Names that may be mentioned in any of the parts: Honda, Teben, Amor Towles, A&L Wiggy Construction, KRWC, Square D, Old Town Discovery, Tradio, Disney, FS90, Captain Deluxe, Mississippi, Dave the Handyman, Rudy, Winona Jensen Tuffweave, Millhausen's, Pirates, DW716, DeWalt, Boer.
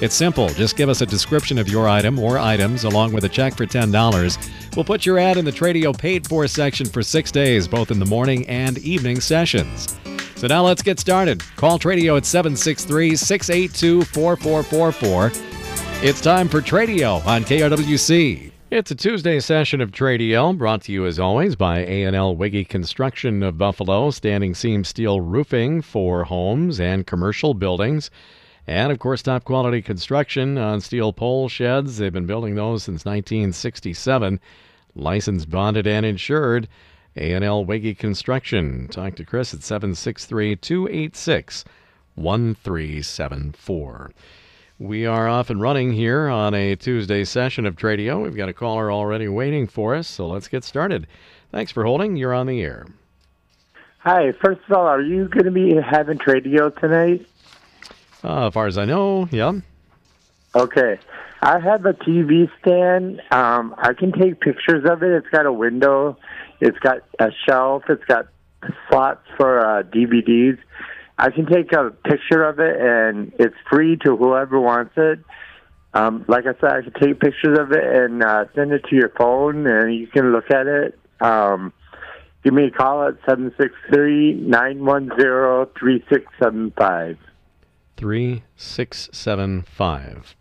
It's simple. Just give us a description of your item or items along with a check for $10. We'll put your ad in the Tradio Paid For section for 6 days, both in the morning and evening sessions. So now let's get started. Call Tradio at 763-682-4444. It's time for Tradio on KRWC. It's a Tuesday session of Tradio, brought to you as always by A&L Wiggy Construction of Buffalo, standing seam steel roofing for homes and commercial buildings. And, of course, top quality construction on steel pole sheds. They've been building those since 1967. Licensed, bonded, and insured. A&L Wiggy Construction. Talk to Chris at 763-286-1374. We are off and running here on a Tuesday session of Tradio. We've got a caller already waiting for us, so let's get started. Thanks for holding. You're on the air. Hi. First of all, are you going to be having Tradio tonight? As far as I know, yeah. Okay. I have a TV stand. I can take pictures of it. It's got a window. It's got a shelf. It's got slots for DVDs. I can take a picture of it, and it's free to whoever wants it. Like I said, I can take pictures of it and send it to your phone, and you can look at it. Give me a call at 763-910-3675. 3675.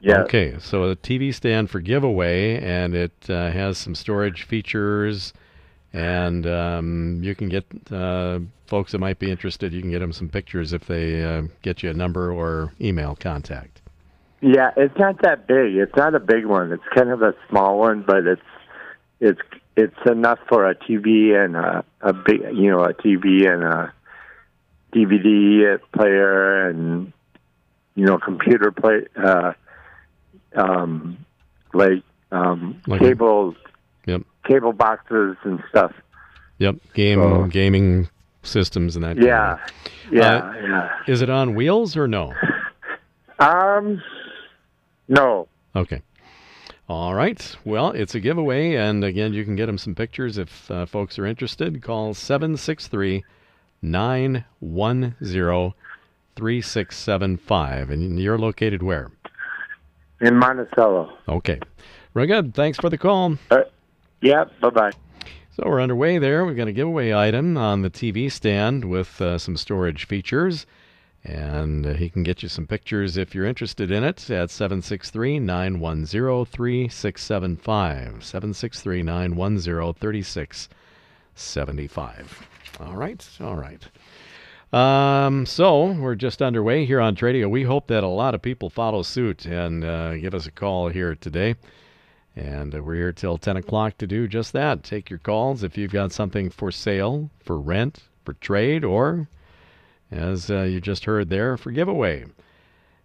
Yeah. Okay, so a TV stand for giveaway, and it has some storage features. And you can get folks that might be interested, you can get them some pictures if they get you a number or email contact. Yeah, it's not that big. It's not a big one. It's kind of a small one, but it's enough for a TV and a big, you know, a TV and a DVD player and, you know, computer play, like cable. Yep. Cable boxes and stuff. Yep, gaming systems and that. Yeah, yeah. Is it on wheels or no? No. Okay. All right. Well, it's a giveaway, and again, you can get them some pictures if folks are interested. Call 763-910-3675, and you're located where? In Monticello. Okay. Very good. Thanks for the call. Yeah, bye-bye. So we're underway there. We've got a giveaway item on the TV stand with some storage features. And he can get you some pictures if you're interested in it at 763-910-3675. 763-910-3675. All right, all right. So we're just underway here on Tradio. We hope that a lot of people follow suit and give us a call here today. And we're here till 10 o'clock to do just that. Take your calls if you've got something for sale, for rent, for trade, or, as you just heard there, for giveaway.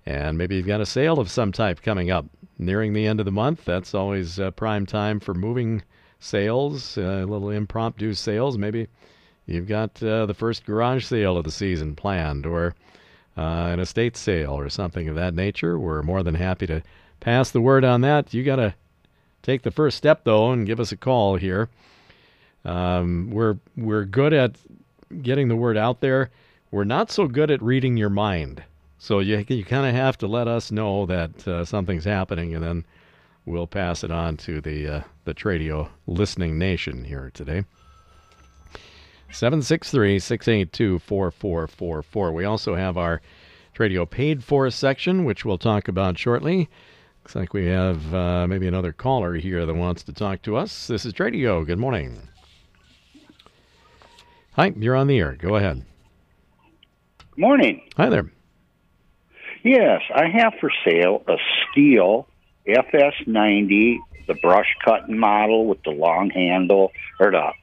And maybe you've got a sale of some type coming up. Nearing the end of the month, that's always prime time for moving sales, little impromptu sales. Maybe you've got the first garage sale of the season planned, or an estate sale or something of that nature. We're more than happy to pass the word on that. You got to take the first step, though, and give us a call here. We're good at getting the word out there. We're not so good at reading your mind. So you kind of have to let us know that something's happening, and then we'll pass it on to the Tradio listening nation here today. 763-682-4444. We also have our Tradio Paid For section, which we'll talk about shortly. Looks like we have maybe another caller here that wants to talk to us. This is Tradio. Good morning. Hi, you're on the air. Go ahead. Good morning. Hi there. Yes, I have for sale a steel FS90, the brush-cutting model with the long handle, or the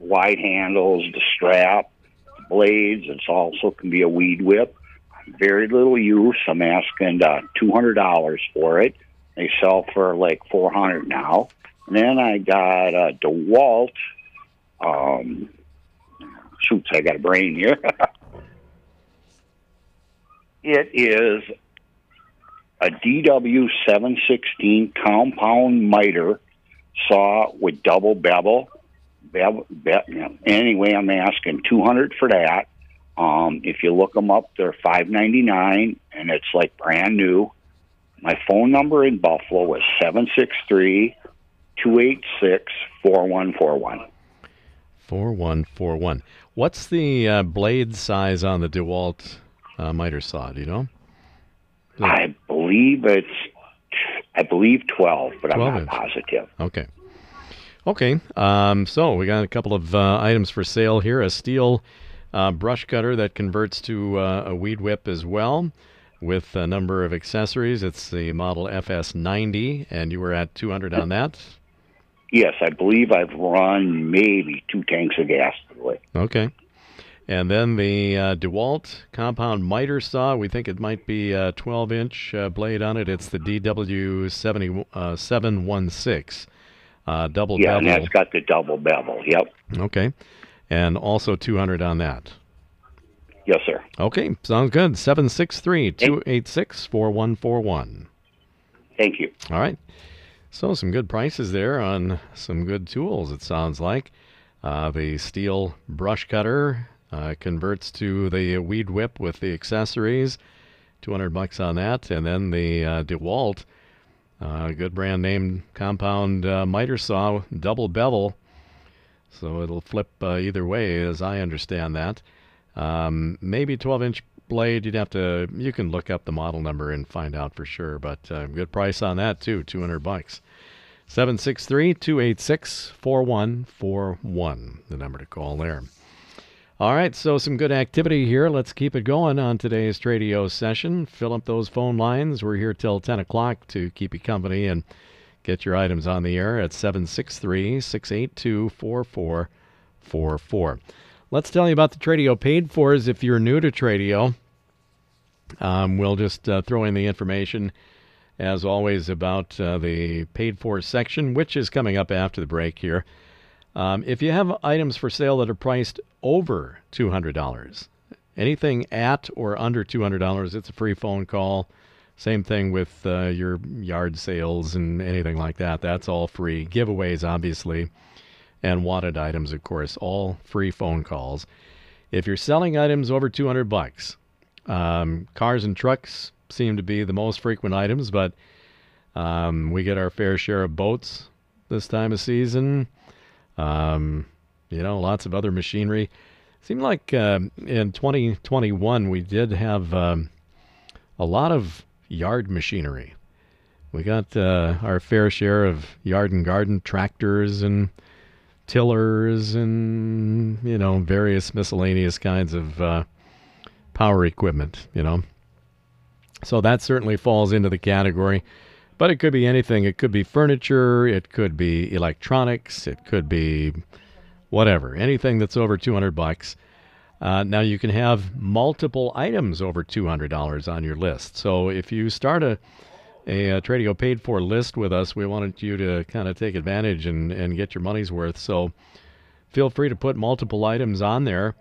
wide handles, the strap, the blades. It also can be a weed whip. Very little use. I'm asking $200 for it. They sell for like $400 now. And then I got a DeWalt. Shoots, I got a brain here. It is a DW716 compound miter saw with double bevel. Anyway, I'm asking $200 for that. If you look them up, they're $5.99, and it's like brand new. My phone number in Buffalo is 763-286-4141. 4141. What's the blade size on the DeWalt miter saw? Do you know? I believe 12, but 12 I'm not positive. Okay. Okay. So we got a couple of items for sale here. A steel brush cutter that converts to a weed whip as well, with a number of accessories. It's the model FS90, and you were at $200 on that? Yes, I believe I've run maybe 2 tanks of gas today. Okay. And then the DeWalt compound miter saw. We think it might be a 12-inch blade on it. It's the DW716. Double bevel. Yeah, and that's got the double bevel, yep. Okay. And also $200 on that. Yes, sir. Okay, sounds good. 763-286-4141. Thank you. All right. So some good prices there on some good tools, it sounds like. The steel brush cutter converts to the weed whip with the accessories. $200 on that. And then the DeWalt, good brand name compound miter saw, double bevel. So it'll flip either way, as I understand that. Maybe 12-inch blade. You can look up the model number and find out for sure, but good price on that too, $200. 763-286-4141, the number to call there. All right, so some good activity here. Let's keep it going on today's Tradio session. Fill up those phone lines. We're here till 10 o'clock to keep you company and get your items on the air at 763-682-4444. Let's tell you about the Tradio paid for is if you're new to Tradio. We'll just throw in the information, as always, about the paid for section, which is coming up after the break here. If you have items for sale that are priced over $200, anything at or under $200, it's a free phone call. Same thing with your yard sales and anything like that. That's all free. Giveaways, obviously. And wanted items, of course, all free phone calls. If you're selling items over $200, cars and trucks seem to be the most frequent items, but we get our fair share of boats this time of season. You know, lots of other machinery. It seemed like in 2021 we did have a lot of yard machinery. We got our fair share of yard and garden tractors and tillers and, you know, various miscellaneous kinds of power equipment, you know. So that certainly falls into the category. But it could be anything. It could be furniture. It could be electronics. It could be whatever. Anything that's over $200. Now you can have multiple items over $200 on your list. So if you start a Tradio paid for list with us, we wanted you to kind of take advantage and get your money's worth. So feel free to put multiple items on there,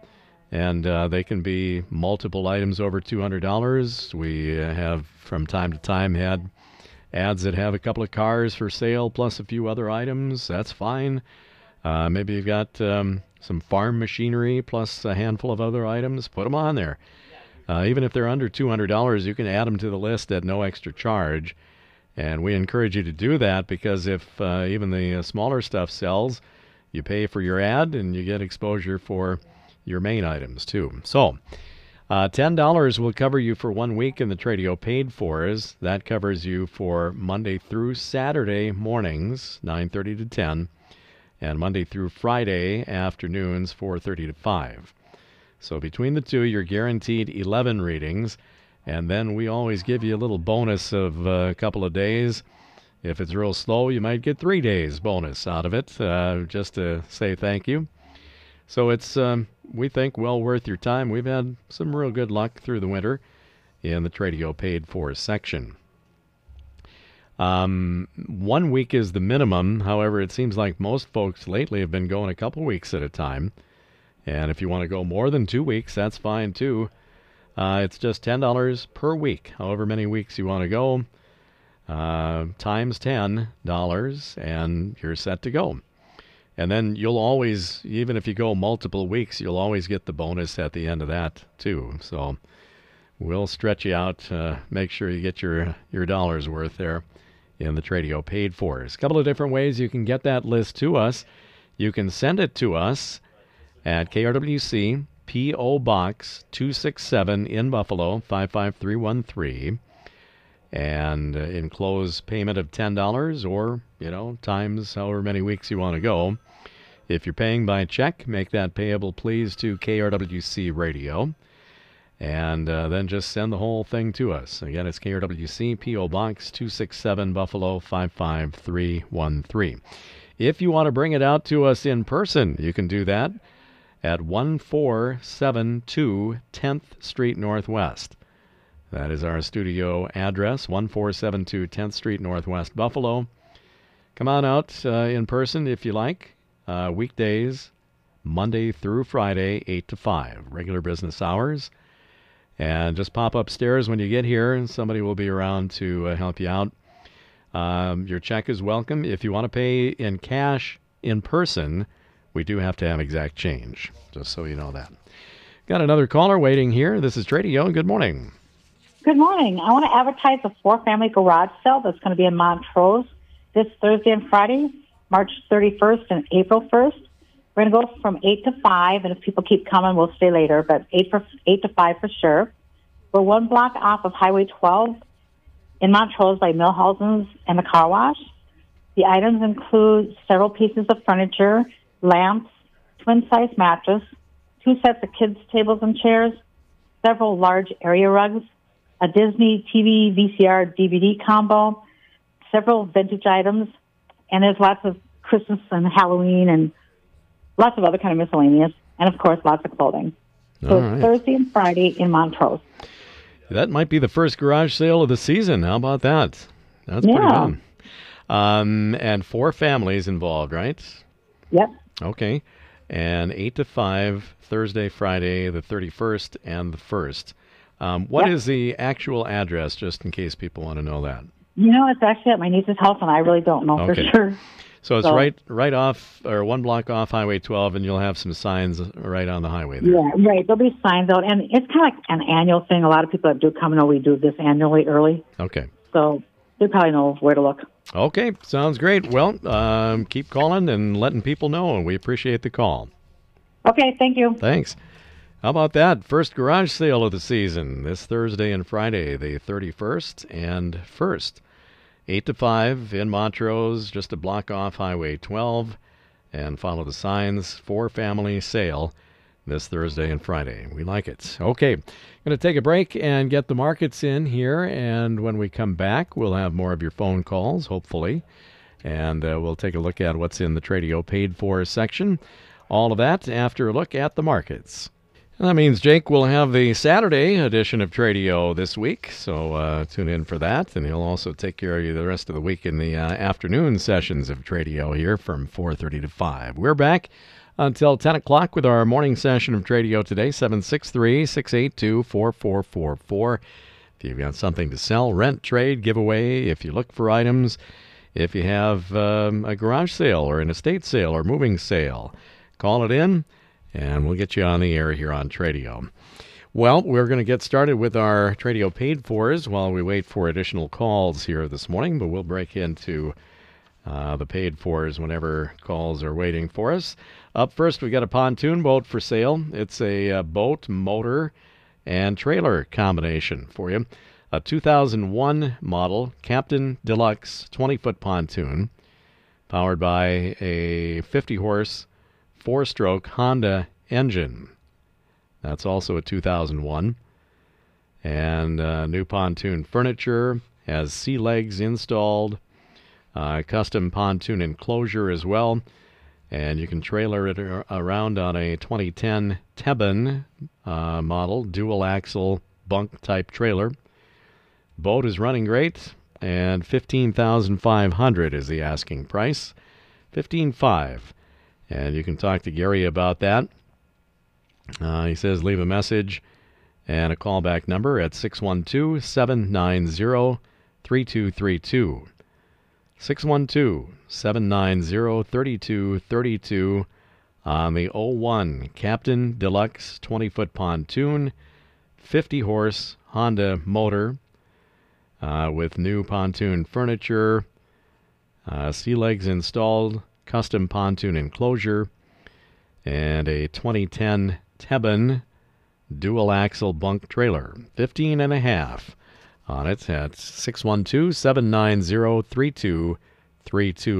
and they can be multiple items over $200. We have from time to time had ads that have a couple of cars for sale plus a few other items. That's fine. Maybe you've got some farm machinery plus a handful of other items. Put them on there. Even if they're under $200, you can add them to the list at no extra charge. And we encourage you to do that, because if even the smaller stuff sells, you pay for your ad and you get exposure for your main items too. So $10 will cover you for 1 week in the Tradio paid for is. That covers you for Monday through Saturday mornings, 9:30 to 10, and Monday through Friday afternoons, 4:30 to 5. So between the two, you're guaranteed 11 readings, and then we always give you a little bonus of a couple of days. If it's real slow, you might get 3 days bonus out of it, just to say thank you. So it's, we think, well worth your time. We've had some real good luck through the winter in the Tradio paid for section. 1 week is the minimum. However, it seems like most folks lately have been going a couple weeks at a time. And if you want to go more than 2 weeks, that's fine too. It's just $10 per week, however many weeks you want to go, times $10, and you're set to go. And then you'll always, even if you go multiple weeks, you'll always get the bonus at the end of that too. So we'll stretch you out, make sure you get your dollars worth there in the Tradio paid for. There's a couple of different ways you can get that list to us. You can send it to us at KRWC, P.O. Box 267 in Buffalo, 55313. And enclose payment of $10 or, you know, times however many weeks you want to go. If you're paying by check, make that payable, please, to KRWC Radio. And then just send the whole thing to us. Again, it's KRWC, P.O. Box 267, Buffalo, 55313. If you want to bring it out to us in person, you can do that at 1472 10th Street Northwest. That is our studio address, 1472 10th Street Northwest, Buffalo. Come on out in person if you like. Weekdays, Monday through Friday, 8 to 5, regular business hours. And just pop upstairs when you get here, and somebody will be around to help you out. Your check is welcome. If you want to pay in cash in person, we do have to have exact change, just so you know that. Got another caller waiting here. This is Tradio. Good morning. Good morning. I want to advertise a four-family garage sale that's going to be in Montrose this Thursday and Friday, March 31st and April 1st. We're going to go from 8 to 5, and if people keep coming, we'll stay later, but 8 to 5 for sure. We're one block off of Highway 12 in Montrose by Millhausen's and the car wash. The items include several pieces of furniture, lamps, twin-size mattress, two sets of kids' tables and chairs, several large area rugs, a Disney TV, VCR, DVD combo, several vintage items, and there's lots of Christmas and Halloween and lots of other kind of miscellaneous, and of course, lots of clothing. So it's Thursday and Friday in Montrose. That might be the first garage sale of the season. How about that? That's pretty fun. And four families involved, right? Yep. Okay. And 8 to 5, Thursday, Friday, the 31st and the 1st. What is the actual address, just in case people want to know that? You know, it's actually at my niece's house, and I really don't know for sure. So it's right off, or one block off Highway 12, and you'll have some signs right on the highway there. Yeah, right. There'll be signs out, and it's kind of like an annual thing. A lot of people that do come know we do this annually early. Okay. So they probably know where to look. Okay, sounds great. Well, keep calling and letting people know, and we appreciate the call. Okay, thank you. Thanks. How about that? First garage sale of the season, this Thursday and Friday, the 31st and 1st. 8 to 5 in Montrose, just a block off Highway 12, and follow the signs for family sale this Thursday and Friday. We like it. Okay, going to take a break and get the markets in here, and when we come back, we'll have more of your phone calls, hopefully, and we'll take a look at what's in the Tradio paid for section. All of that after a look at the markets. And that means Jake will have the Saturday edition of Tradio this week, so tune in for that. And he'll also take care of you the rest of the week in the afternoon sessions of Tradio here from 4:30 to 5. We're back until 10 o'clock with our morning session of Tradio today, 763-682-4444. If you've got something to sell, rent, trade, give away, if you look for items, if you have a garage sale or an estate sale or moving sale, call it in. And we'll get you on the air here on Tradio. Well, we're going to get started with our Tradio paid fors while we wait for additional calls here this morning, but we'll break into the paid fors whenever calls are waiting for us. Up first, we've got a pontoon boat for sale. It's a boat, motor, and trailer combination for you. A 2001 model Captain Deluxe 20-foot pontoon powered by a 50-horse four-stroke Honda engine. That's also a 2001. And new pontoon furniture, has sea legs installed, custom pontoon enclosure as well, and you can trailer it around on a 2010 Teben model, dual-axle bunk-type trailer. Boat is running great, and $15,500 is the asking price. $15,500, and you can talk to Gary about that. He says leave a message and a callback number at 612-790-3232. 612-790-3232 on the 01 Captain Deluxe 20-foot pontoon, 50-horse Honda motor with new pontoon furniture, sea legs installed, custom pontoon enclosure, and a 2010 Teben dual axle bunk trailer. 15.5 on it at 612-790-3232.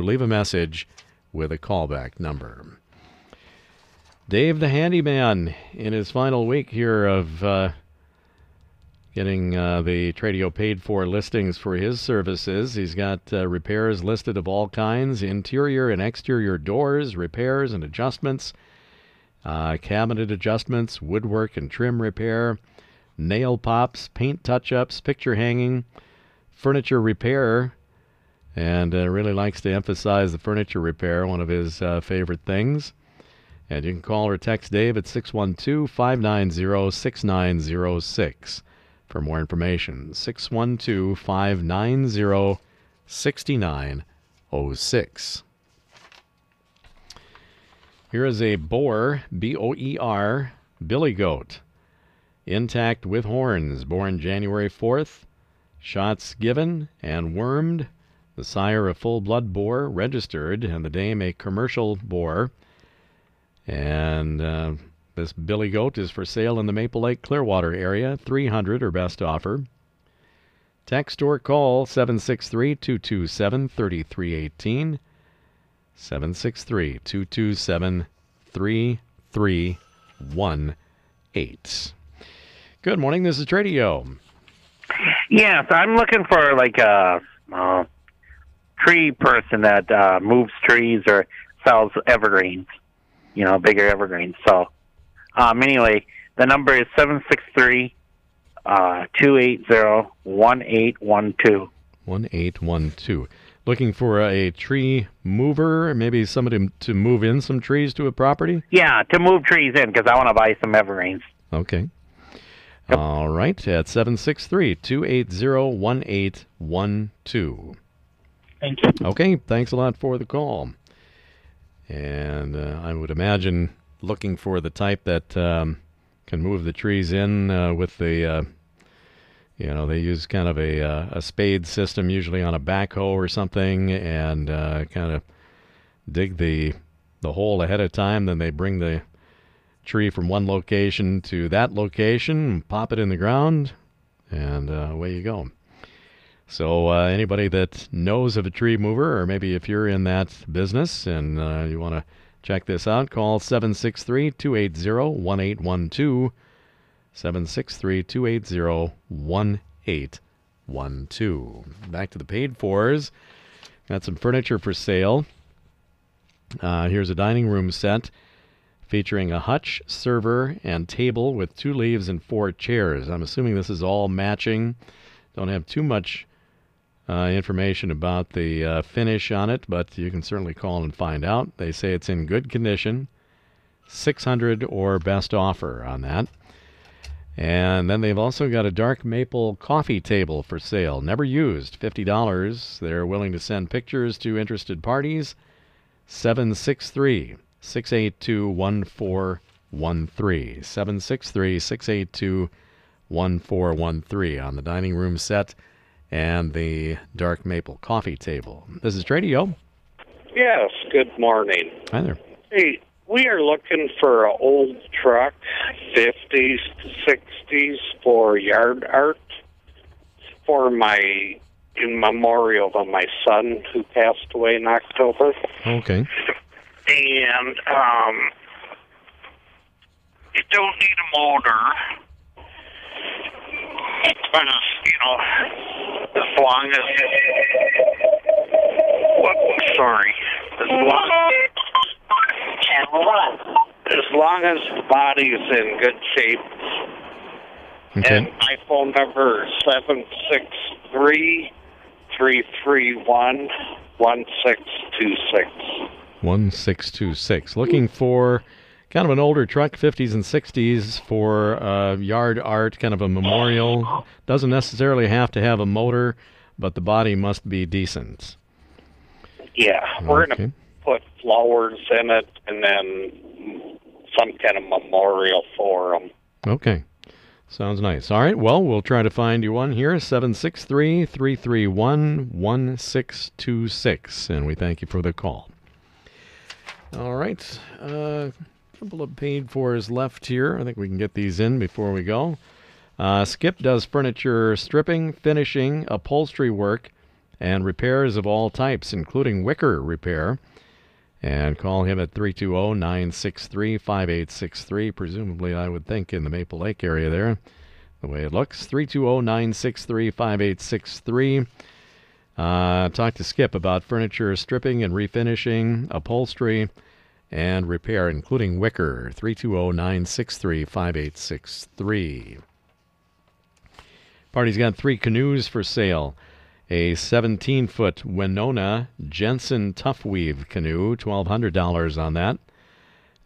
Leave a message with a callback number. Dave the Handyman, in his final week here of getting the Tradio paid for listings for his services. He's got repairs listed of all kinds, interior and exterior doors, repairs and adjustments, cabinet adjustments, woodwork and trim repair, nail pops, paint touch-ups, picture hanging, furniture repair, and really likes to emphasize the furniture repair, one of his favorite things. And you can call or text Dave at 612-590-6906 for more information. 612-590-6906. Here is a Boer, B-O-E-R, billy goat, intact with horns, born January 4th, shots given and wormed, the sire a full-blood Boer, registered, and the dame a commercial Boer. And this billy goat is for sale in the Maple Lake Clearwater area, $300 or best offer. Text or call 763-227-3318, 763-227-3318. Good morning, this is Tradio. Yes, I'm looking for like a tree person that moves trees or sells evergreens. You know, bigger evergreens. So, anyway, the number is 763-280-1812. 1812. Looking for a tree mover, maybe somebody to move in some trees to a property? Yeah, to move trees in, because I want to buy some evergreens. Okay. Yep. All right, at 763-280-1812. Thank you. Okay, thanks a lot for the call. And I would imagine looking for the type that can move the trees in with the, you know, they use kind of a spade system, usually on a backhoe or something, and kind of dig the hole ahead of time. Then they bring the tree from one location to that location, pop it in the ground, and away you go. So anybody that knows of a tree mover, or maybe if you're in that business and you want to check this out, call 763-280-1812, 763-280-1812. Back to the paid-fors. Got some furniture for sale. Here's a dining room set featuring a hutch, server, and table with 2 leaves and 4 chairs. I'm assuming this is all matching. Don't have too much information about the finish on it, but you can certainly call and find out. They say it's in good condition, $600 or best offer on that. And then they've also got a dark maple coffee table for sale, never used, $50. They're willing to send pictures to interested parties, 763-682-1413, 763-682-1413 on the dining room set and the dark maple coffee table. This is Tradio. Yes, good morning. Hi there. Hey, we are looking for an old truck, 50s to 60s, for yard art for my in memorial of my son who passed away in October. Okay. And you don't need a motor, but you know, as long as as long as the body is in good shape. Okay. And my phone number is 763 331-1626. 1626. Looking for kind of an older truck, 50s and 60s, for yard art, kind of a memorial. Doesn't necessarily have to have a motor, but the body must be decent. Yeah, we're going to put flowers in it and then some kind of memorial for them. Okay. Sounds nice. All right, well, we'll try to find you one here, 763-331-1626, and we thank you for the call. All right, a couple of paid-fors left here. I think we can get these in before we go. Skip does furniture stripping, finishing, upholstery work, and repairs of all types, including wicker repair. And call him at 320-963-5863, presumably, I would think, in the Maple Lake area there, the way it looks. 320-963-5863. Talk to Skip about furniture stripping and refinishing, upholstery, and repair, including wicker. 320-963-5863. Party's got three canoes for sale. A 17-foot Winona Jensen Tuffweave canoe, $1,200 on that.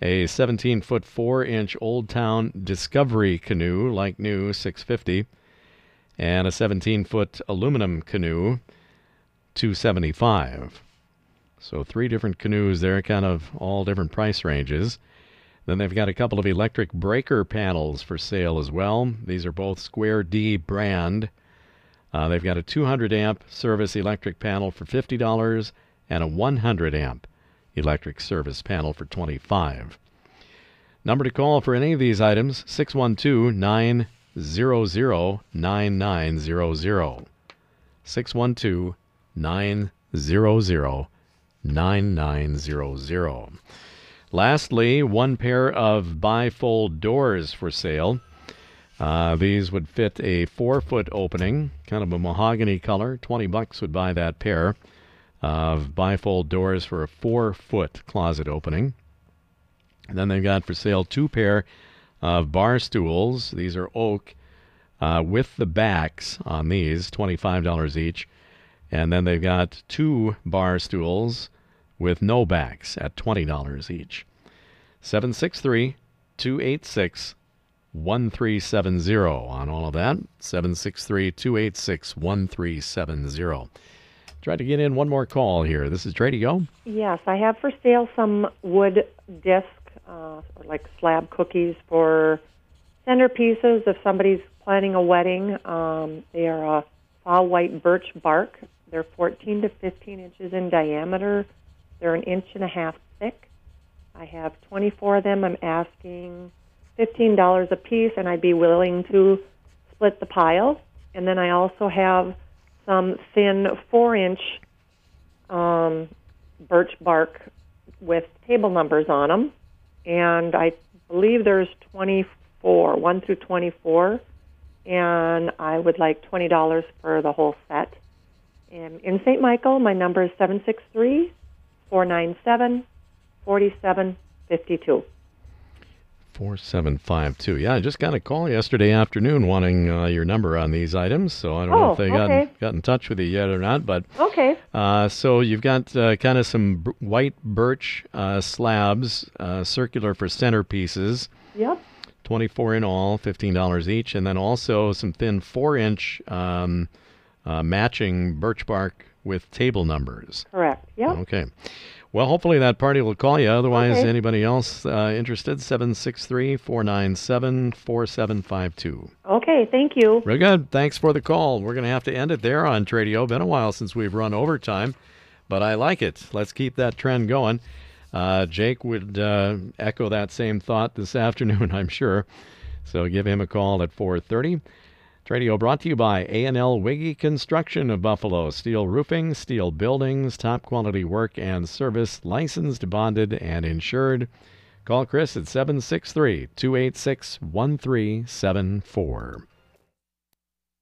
A 17-foot 4-inch Old Town Discovery canoe, like new, $650. And a 17-foot aluminum canoe, $275. So three different canoes there, kind of all different price ranges. Then they've got a couple of electric breaker panels for sale as well. These are both Square D brand. They've got a 200-amp service electric panel for $50 and a 100-amp electric service panel for $25. Number to call for any of these items, 612-900-9900. 612-900-9900. Lastly, one pair of bifold doors for sale. These would fit a 4-foot opening, kind of a mahogany color. $20 would buy that pair of bifold doors for a 4-foot closet opening. And then they've got for sale two pair of bar stools. These are oak with the backs on these, $25 each. And then they've got two bar stools with no backs at $20 each. 763-286-1370 on all of that. 763-286-1370. Try to get in one more call here. This is Tradio. Yes, I have for sale some wood disc, like slab cookies for centerpieces. If somebody's planning a wedding, they are a fall white birch bark. They're 14 to 15 inches in diameter. They're 1.5 inches thick. I have 24 of them. I'm asking $15 a piece, and I'd be willing to split the pile. And then I also have some thin 4-inch birch bark with table numbers on them. And I believe there's 24, 1 through 24. And I would like $20 for the whole set. And in St. Michael, my number is 763-497-4752. 4752. Yeah, I just got a call yesterday afternoon wanting your number on these items, so I don't know if they got in touch with you yet or not. But so you've got kind of some white birch slabs, circular for centerpieces. Yep. 24 in all, $15 each, and then also some thin 4-inch matching birch bark with table numbers. Correct. Yep. Okay. Well, hopefully that party will call you. Otherwise, anybody else interested, 763-497-4752. Okay, thank you. Very good. Thanks for the call. We're going to have to end it there on Tradio. Been a while since we've run overtime, but I like it. Let's keep that trend going. Jake would echo that same thought this afternoon, I'm sure. So give him a call at 4:30. Tradio brought to you by A&L Wiggy Construction of Buffalo. Steel roofing, steel buildings, top quality work and service, licensed, bonded, and insured. Call Chris at 763-286-1374.